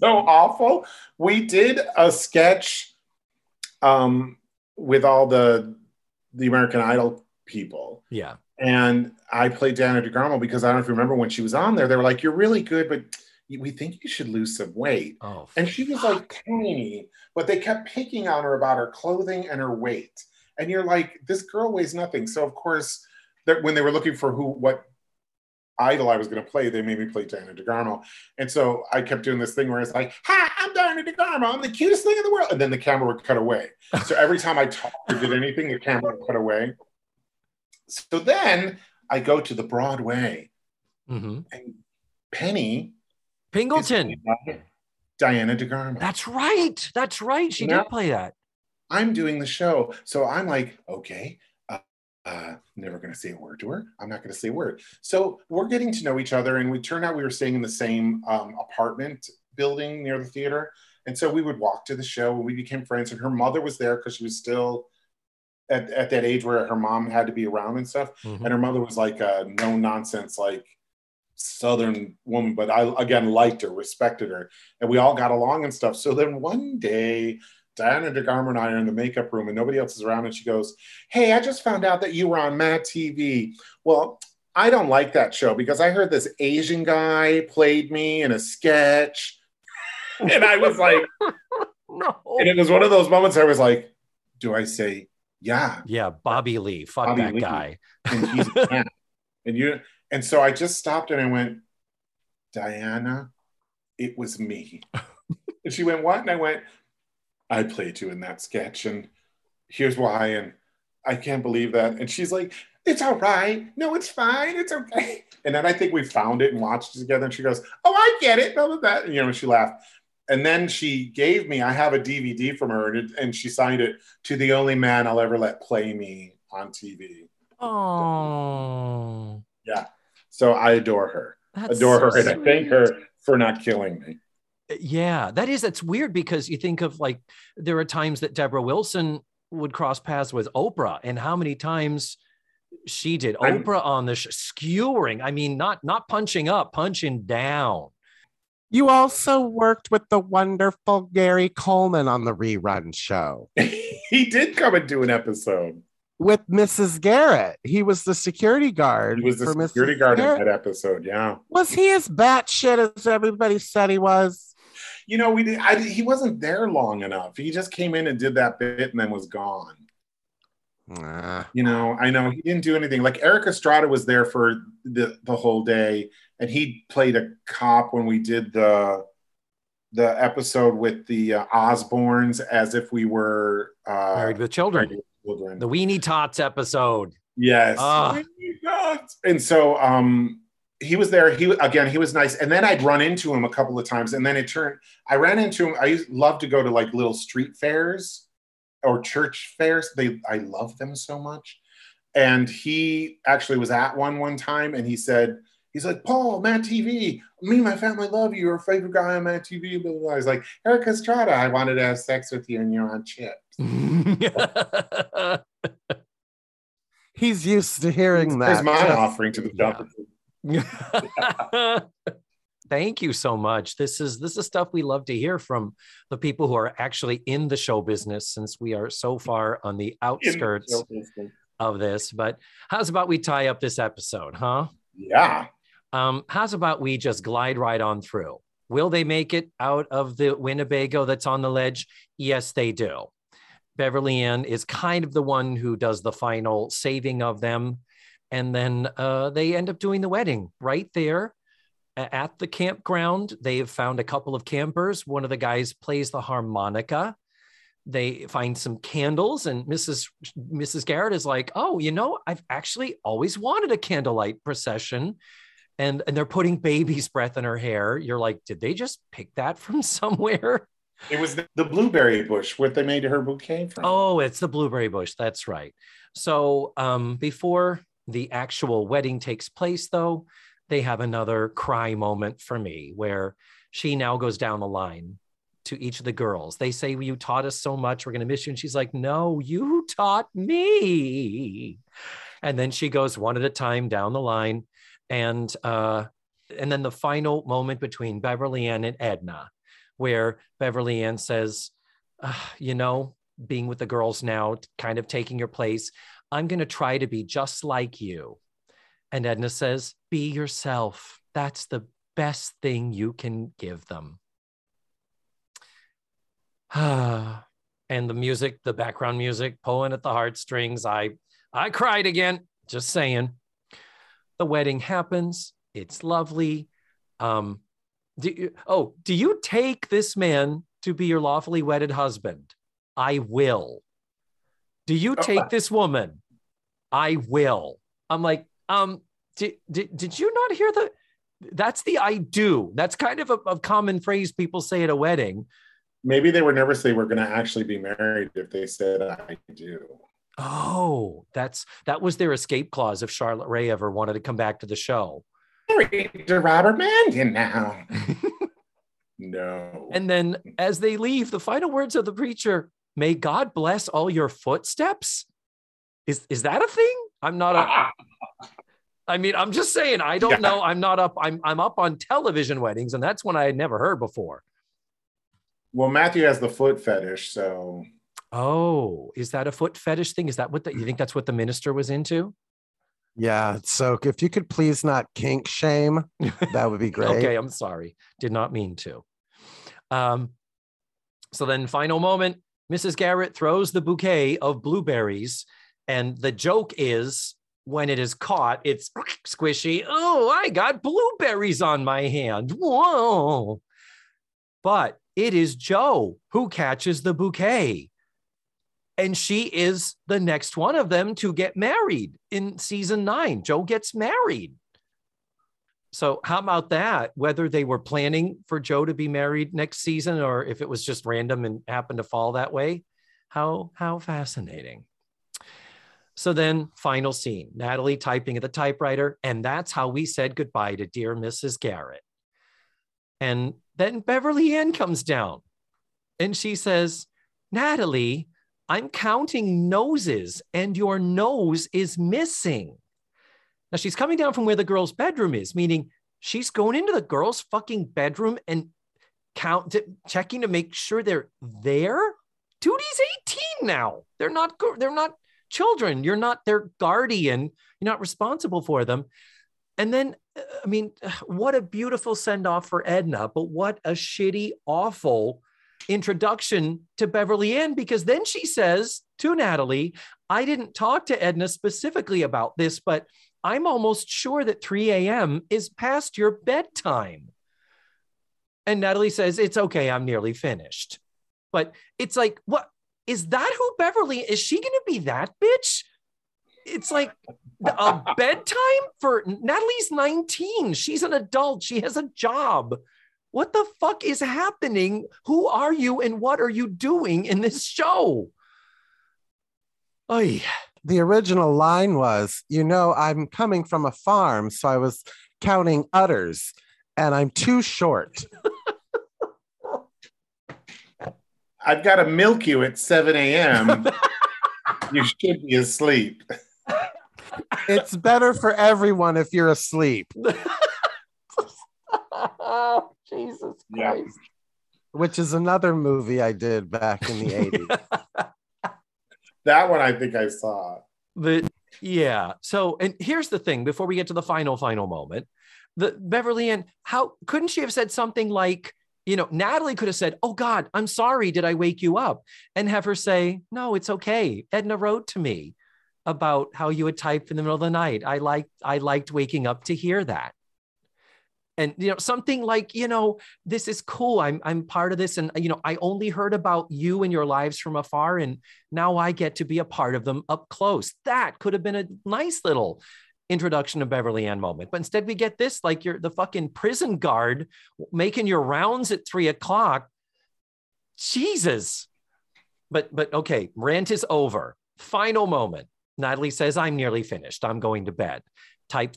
so awful. We did a sketch with all the American Idol people. Yeah. And I played Diana DeGarmo because I don't know if you remember when she was on there. They were like, you're really good, but we think you should lose some weight. Oh, and she was like tiny, but they kept picking on her about her clothing and her weight. And you're like, this girl weighs nothing. So, of course, when they were looking for what idol I was going to play, they made me play Diana DeGarmo. And so I kept doing this thing where it's like, hi, I'm Diana DeGarmo. I'm the cutest thing in the world. And then the camera would cut away. So every time I talked or did anything, the camera would cut away. So then I go to the Broadway. Mm-hmm. And Penny Pingleton. Diana DeGarmo. That's right. That's right. She did play that. I'm doing the show. So I'm like, okay. Never going to say a word to her. I'm not going to say a word. So we're getting to know each other, and we turned out we were staying in the same apartment building near the theater. And so we would walk to the show, and we became friends. And her mother was there because she was still at that age where her mom had to be around and stuff. Mm-hmm. And her mother was like a no nonsense, like Southern woman. But I again liked her, respected her, and we all got along and stuff. So then one day, Diana DeGarmo and I are in the makeup room and nobody else is around, and she goes, hey, I just found out that you were on MAD TV. Well, I don't like that show because I heard this Asian guy played me in a sketch. And I was like, no. And it was one of those moments I was like, do I say, yeah. Yeah, Bobby Lee, fuck that guy. And he's a man. And so I just stopped and I went, Diana, it was me. And she went, what? And I went, I played you in that sketch, and here's why, and I can't believe that. And she's like, it's all right. No, it's fine. It's okay. And then I think we found it and watched it together, and she goes, oh, I get it. Blah, blah, blah. And, you know, she laughed. And then she gave me, I have a DVD from her, and she signed it to the only man I'll ever let play me on TV. Oh. Yeah. So I adore her. That's so sweet. And I thank her for not killing me. Yeah, that's weird because you think of like, there are times that Deborah Wilson would cross paths with Oprah, and how many times she did Oprah on the skewering. I mean, not punching up, punching down. You also worked with the wonderful Gary Coleman on the Rerun show. He did come and do an episode. With Mrs. Garrett. He was the security guard. He was the security guard in that episode, yeah. Was he as batshit as everybody said he was? You know, he wasn't there long enough. He just came in and did that bit and then was gone. You know, I know he didn't do anything. Like Eric Estrada was there for the whole day, and he played a cop when we did the episode with the Osbournes, as if we were Married with Children. The Weenie Tots episode. Yes. Weenie Tots. And so, he was there. He was nice. And then I'd run into him a couple of times. And then I ran into him. I love to go to like little street fairs or church fairs. I love them so much. And he actually was at one time. And he said, he's like, Paul, MAD TV, me and my family love you. You're a favorite guy on MAD TV. Blah, blah, blah. He's like, Eric Estrada, I wanted to have sex with you and you're on chips. He's used to hearing that. There's my offering to the job. Thank you so much. This is stuff we love to hear from the people who are actually in the show business, since we are so far on the outskirts of this. But how's about we tie up this episode, huh? Yeah. How's about we just glide right on through? Will they make it out of the Winnebago that's on the ledge? Yes, they do. Beverly Ann is kind of the one who does the final saving of them. And then they end up doing the wedding right there at the campground. They have found a couple of campers. One of the guys plays the harmonica. They find some candles, and Mrs. Garrett is like, oh, you know, I've actually always wanted a candlelight procession. And they're putting baby's breath in her hair. You're like, did they just pick that from somewhere? It was the blueberry bush where they made her bouquet from. Oh, it's the blueberry bush. That's right. So before the actual wedding takes place, though, they have another cry moment for me, where she now goes down the line to each of the girls. They say, well, you taught us so much. We're going to miss you. And she's like, no, you taught me. And then she goes one at a time down the line. And then the final moment between Beverly Ann and Edna, where Beverly Ann says, you know, being with the girls now, kind of taking your place, I'm going to try to be just like you. And Edna says, be yourself. That's the best thing you can give them. And the music, the background music, pulling at the heartstrings. I cried again, just saying. The wedding happens. It's lovely. Do you take this man to be your lawfully wedded husband? I will. Do you take this woman? I will. I'm like, did you not hear that's the I do. That's kind of a common phrase people say at a wedding. Maybe they were nervous they were going to actually be married if they said I do. Oh, that was their escape clause if Charlotte Ray ever wanted to come back to the show. Married to Robert Mangan now. No. And then as they leave, the final words of the preacher, may God bless all your footsteps. Is that a thing? I'm just saying, I don't know. I'm not up. I'm up on television weddings, and that's one I had never heard before. Well, Matthew has the foot fetish, so. Oh, is that a foot fetish thing? Is that what you think that's what the minister was into? Yeah. So if you could please not kink shame, that would be great. Okay. I'm sorry. Did not mean to. So then final moment, Mrs. Garrett throws the bouquet of blueberries. And the joke is when it is caught, it's squishy. Oh, I got blueberries on my hand. Whoa. But it is Joe who catches the bouquet. And she is the next one of them to get married in season 9. Joe gets married. So how about that? Whether they were planning for Joe to be married next season, or if it was just random and happened to fall that way. How fascinating. So then final scene, Natalie typing at the typewriter. And that's how we said goodbye to dear Mrs. Garrett. And then Beverly Ann comes down and she says, Natalie, I'm counting noses and your nose is missing. Now she's coming down from where the girl's bedroom is, meaning she's going into the girl's fucking bedroom and checking to make sure they're there. Duty's 18 now. They're not children. You're not their guardian. You're not responsible for them. And then, I mean, what a beautiful send-off for Edna, but what a shitty, awful introduction to Beverly Ann, because then she says to Natalie, I didn't talk to Edna specifically about this, but I'm almost sure that 3 a.m. is past your bedtime. And Natalie says, it's okay, I'm nearly finished. But it's like, what is that? Who Beverly is? She going to be that bitch? It's like a bedtime for Natalie's 19. She's an adult. She has a job. What the fuck is happening? Who are you and what are you doing in this show? Oy. The original line was, you know, I'm coming from a farm, so I was counting udders and I'm too short. I've got to milk you at 7 a.m. You should be asleep. It's better for everyone if you're asleep. Oh, Jesus Christ. Yeah. Which is another movie I did back in the 80s. That one I think I saw. Yeah. So, and here's the thing, before we get to the final moment, Beverly Ann, how couldn't she have said something like, you know, Natalie could have said, "Oh God, I'm sorry. Did I wake you up?" And have her say, "No, it's okay. Edna wrote to me about how you would type in the middle of the night. I liked waking up to hear that." And, you know, something like, you know, "This is cool. I'm part of this. And, you know, I only heard about you and your lives from afar, and now I get to be a part of them up close." That could have been a nice little introduction to Beverly Ann moment. But instead we get this, like, you're the fucking prison guard making your rounds at 3 o'clock. Jesus. But okay, rant is over. Final moment. Natalie says, "I'm nearly finished. I'm going to bed." Type,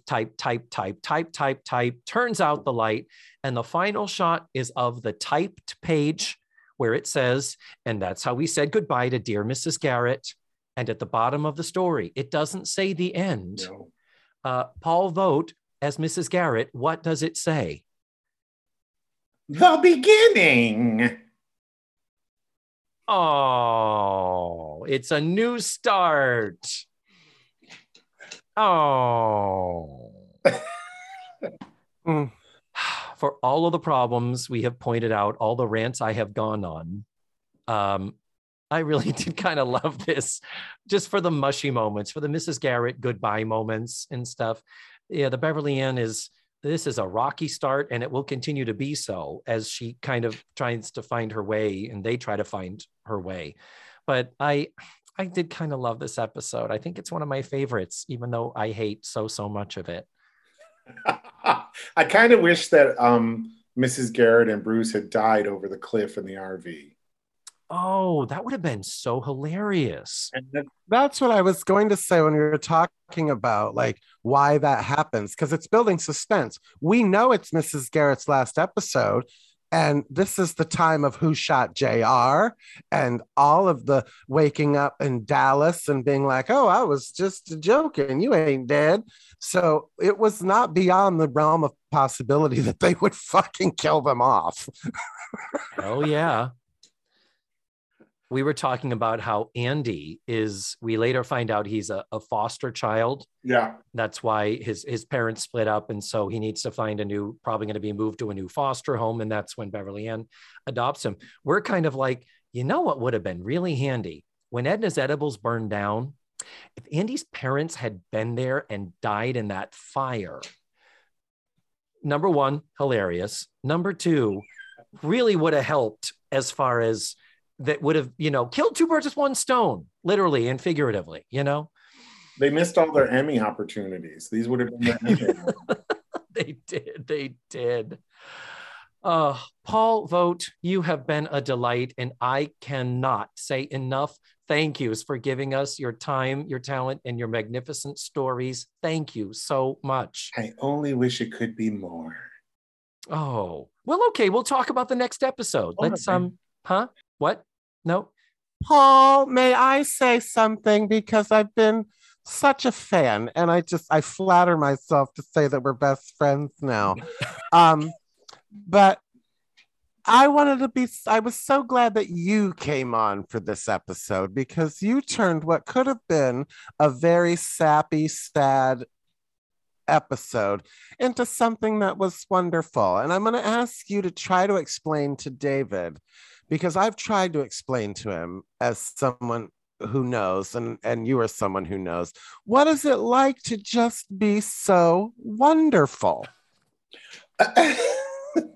turns out the light. And the final shot is of the typed page where it says, "And that's how we said goodbye to dear Mrs. Garrett." And at the bottom of the story, it doesn't say the end. No. Paul Vogt as Mrs. Garrett. What does it say? The beginning. Oh, it's a new start. Oh, for all of the problems we have pointed out, all the rants I have gone on, I really did kind of love this, just for the mushy moments, for the Mrs. Garrett goodbye moments and stuff. Yeah, the Beverly Ann this is a rocky start, and it will continue to be so as she kind of tries to find her way and they try to find her way. But I did kind of love this episode. I think it's one of my favorites, even though I hate so much of it. I kind of wish that Mrs. Garrett and Bruce had died over the cliff in the RV. Oh, that would have been so hilarious. And that's what I was going to say when we were talking about, like, why that happens, because it's building suspense. We know it's Mrs. Garrett's last episode, and this is the time of who shot JR and all of the waking up in Dallas and being like, "Oh, I was just joking. You ain't dead." So it was not beyond the realm of possibility that they would fucking kill them off. Oh, yeah. We were talking about how Andy is, we later find out he's a foster child. Yeah. That's why his parents split up. And so he needs to find probably going to be moved to a new foster home. And that's when Beverly Ann adopts him. We're kind of like, you know what would have been really handy? When Edna's Edibles burned down, if Andy's parents had been there and died in that fire. Number one, hilarious. Number two, really would have helped as far as, that would have, you know, killed two birds with one stone, literally and figuratively, you know? They missed all their Emmy opportunities. These would have been their Emmy. They did. Paul Vogt, you have been a delight, and I cannot say enough thank yous for giving us your time, your talent, and your magnificent stories. Thank you so much. I only wish it could be more. Oh, well, okay. We'll talk about the next episode. Let's, What? No. Paul, may I say something? Because I've been such a fan, and I flatter myself to say that we're best friends now. But I was so glad that you came on for this episode, because you turned what could have been a very sappy, sad episode into something that was wonderful. And I'm going to ask you to try to explain to David, because I've tried to explain to him as someone who knows, and you are someone who knows, what is it like to just be so wonderful? Now,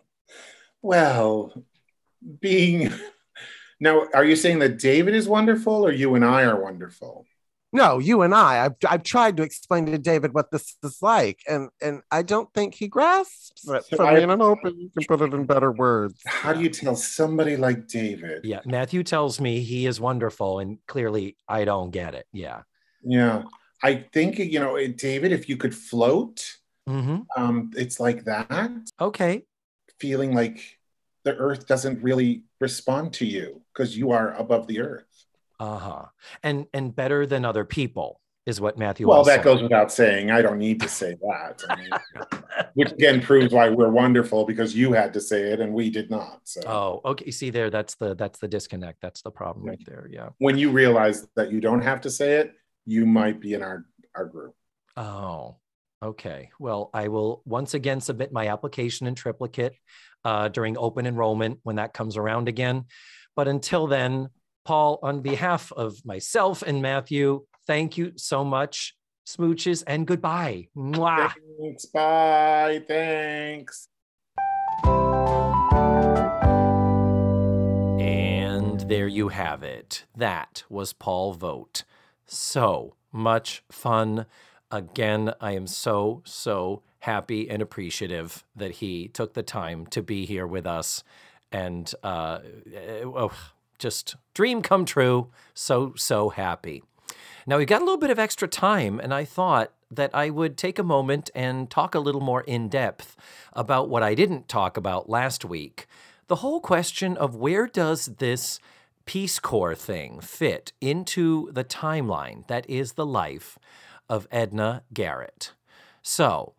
are you saying that David is wonderful, or you and I are wonderful? No, you and I. I've tried to explain to David what this is like, and I don't think he grasps it. So I mean, I'm hoping you can put it in better words. How do you tell somebody like David? Yeah, Matthew tells me he is wonderful, and clearly I don't get it. Yeah. Yeah. I think, you know, David, if you could float, it's like that. Okay. Feeling like the earth doesn't really respond to you because you are above the earth. And better than other people, is what Matthew Well, that said. Goes without saying. I don't need to say that. I mean, which again proves why we're wonderful, because you had to say it and we did not. So. Oh, okay. See there, that's the disconnect. That's the problem right there. Yeah. When you realize that you don't have to say it, you might be in our group. Oh, okay. Well, I will once again submit my application in triplicate during open enrollment when that comes around again. But until then, Paul, on behalf of myself and Matthew, thank you so much. Smooches and goodbye. Mwah. Thanks. Bye. Thanks. And there you have it. That was Paul Vogt. So much fun. Again, I am so, so happy and appreciative that he took the time to be here with us. And just dream come true. So, so happy. Now, we've got a little bit of extra time, and I thought that I would take a moment and talk a little more in depth about what I didn't talk about last week. The whole question of where does this Peace Corps thing fit into the timeline that is the life of Edna Garrett. So,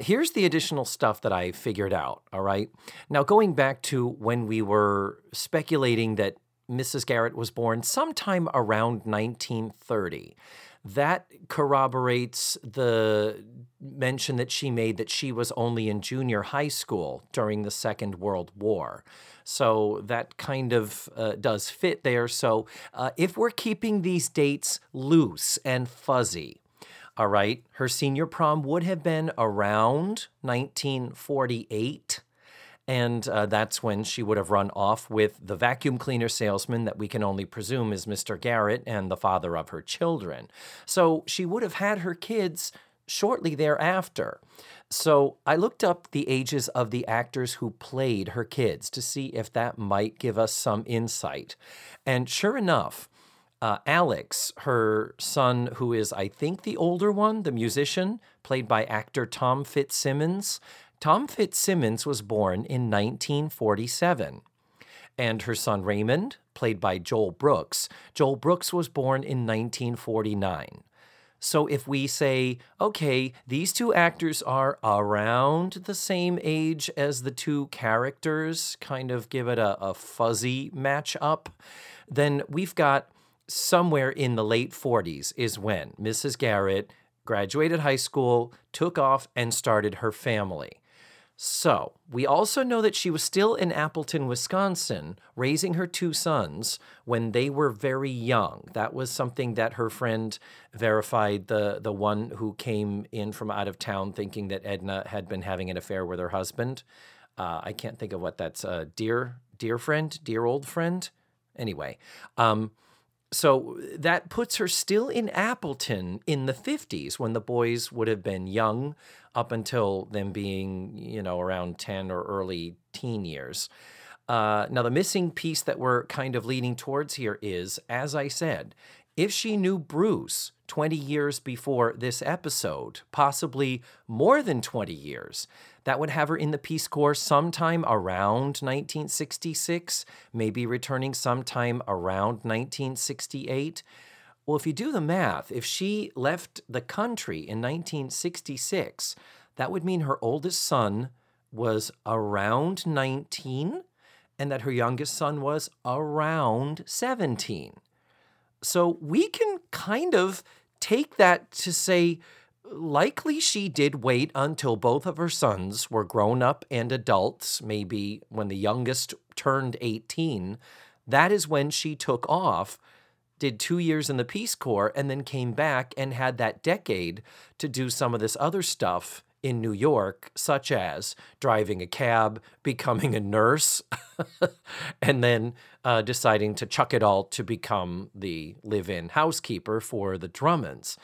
here's the additional stuff that I figured out, all right? Now, going back to when we were speculating that Mrs. Garrett was born sometime around 1930. That corroborates the mention that she made that she was only in junior high school during the Second World War. So that kind of does fit there. So if we're keeping these dates loose and fuzzy, all right, her senior prom would have been around 1948. And that's when she would have run off with the vacuum cleaner salesman that we can only presume is Mr. Garrett and the father of her children. So she would have had her kids shortly thereafter. So I looked up the ages of the actors who played her kids to see if that might give us some insight. And sure enough, Alex, her son, who is, I think, the older one, the musician, played by actor Tom Fitzsimmons, Tom Fitzsimmons was born in 1947, and her son Raymond, played by Joel Brooks. Joel Brooks was born in 1949. So if we say, okay, these two actors are around the same age as the two characters, kind of give it a fuzzy matchup, then we've got somewhere in the late 40s is when Mrs. Garrett graduated high school, took off, and started her family. So, we also know that she was still in Appleton, Wisconsin, raising her two sons when they were very young. That was something that her friend verified, the one who came in from out of town thinking that Edna had been having an affair with her husband. I can't think of what that's, dear old friend? Anyway, so that puts her still in Appleton in the 50s when the boys would have been young up until them being, you know, around 10 or early teen years. Now, the missing piece that we're kind of leaning towards here is, as I said, if she knew Bruce 20 years before this episode, possibly more than 20 years, that would have her in the Peace Corps sometime around 1966, maybe returning sometime around 1968. Well, if you do the math, if she left the country in 1966, that would mean her oldest son was around 19 and that her youngest son was around 17. So we can kind of take that to say likely she did wait until both of her sons were grown up and adults, maybe when the youngest turned 18. That is when she took off, did 2 years in the Peace Corps, and then came back and had that decade to do some of this other stuff in New York, such as driving a cab, becoming a nurse, and then deciding to chuck it all to become the live-in housekeeper for the Drummonds.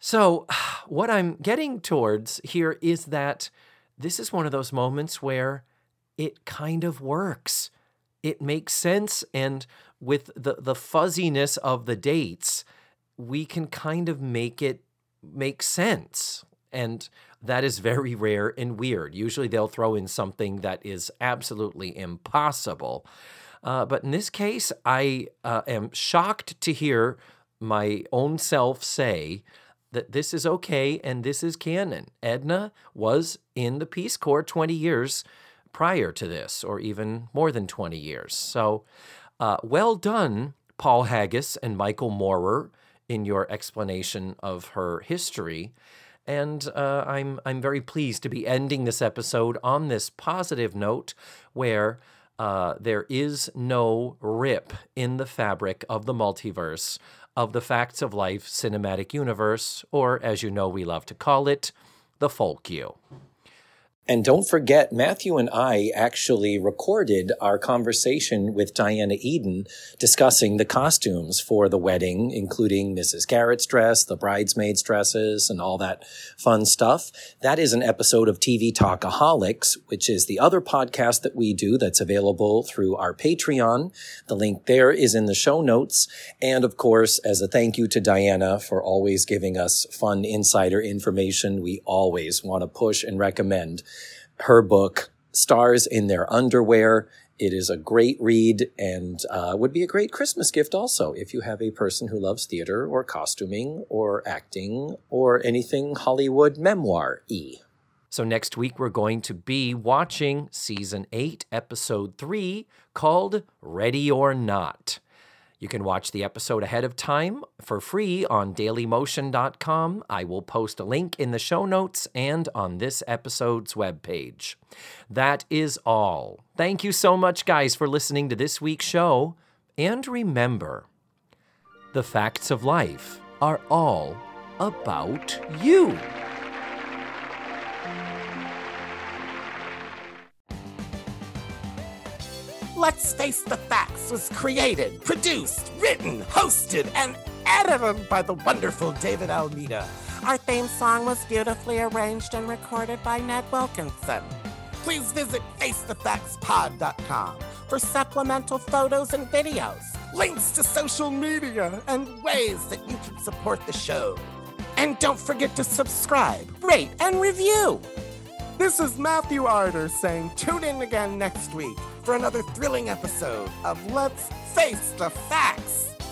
So what I'm getting towards here is that this is one of those moments where it kind of works. It makes sense, and with the fuzziness of the dates, we can kind of make it make sense. And that is very rare and weird. Usually they'll throw in something that is absolutely impossible. But in this case, I am shocked to hear my own self say that this is okay and this is canon. Edna was in the Peace Corps 20 years prior to this, or even more than 20 years. So well done, Paul Haggis and Michael Maurer, in your explanation of her history. And I'm very pleased to be ending this episode on this positive note where there is no rip in the fabric of the multiverse, of the Facts of Life cinematic universe, or as you know we love to call it, the folk you. And don't forget, Matthew and I actually recorded our conversation with Diana Eden discussing the costumes for the wedding, including Mrs. Garrett's dress, the bridesmaids' dresses, and all that fun stuff. That is an episode of TV Talkaholics, which is the other podcast that we do that's available through our Patreon. The link there is in the show notes. And of course, as a thank you to Diana for always giving us fun insider information, we always want to push and recommend her book, Stars in Their Underwear. It is a great read and would be a great Christmas gift also if you have a person who loves theater or costuming or acting or anything Hollywood memoir-y. So next week we're going to be watching Season 8, Episode 3, called Ready or Not. You can watch the episode ahead of time for free on dailymotion.com. I will post a link in the show notes and on this episode's webpage. That is all. Thank you so much, guys, for listening to this week's show. And remember, the facts of life are all about you. Let's Face the Facts was created, produced, written, hosted, and edited by the wonderful David Almeida. Our theme song was beautifully arranged and recorded by Ned Wilkinson. Please visit facethefactspod.com for supplemental photos and videos, links to social media, and ways that you can support the show. And don't forget to subscribe, rate, and review. This is Matthew Arder saying tune in again next week for another thrilling episode of Let's Face the Facts.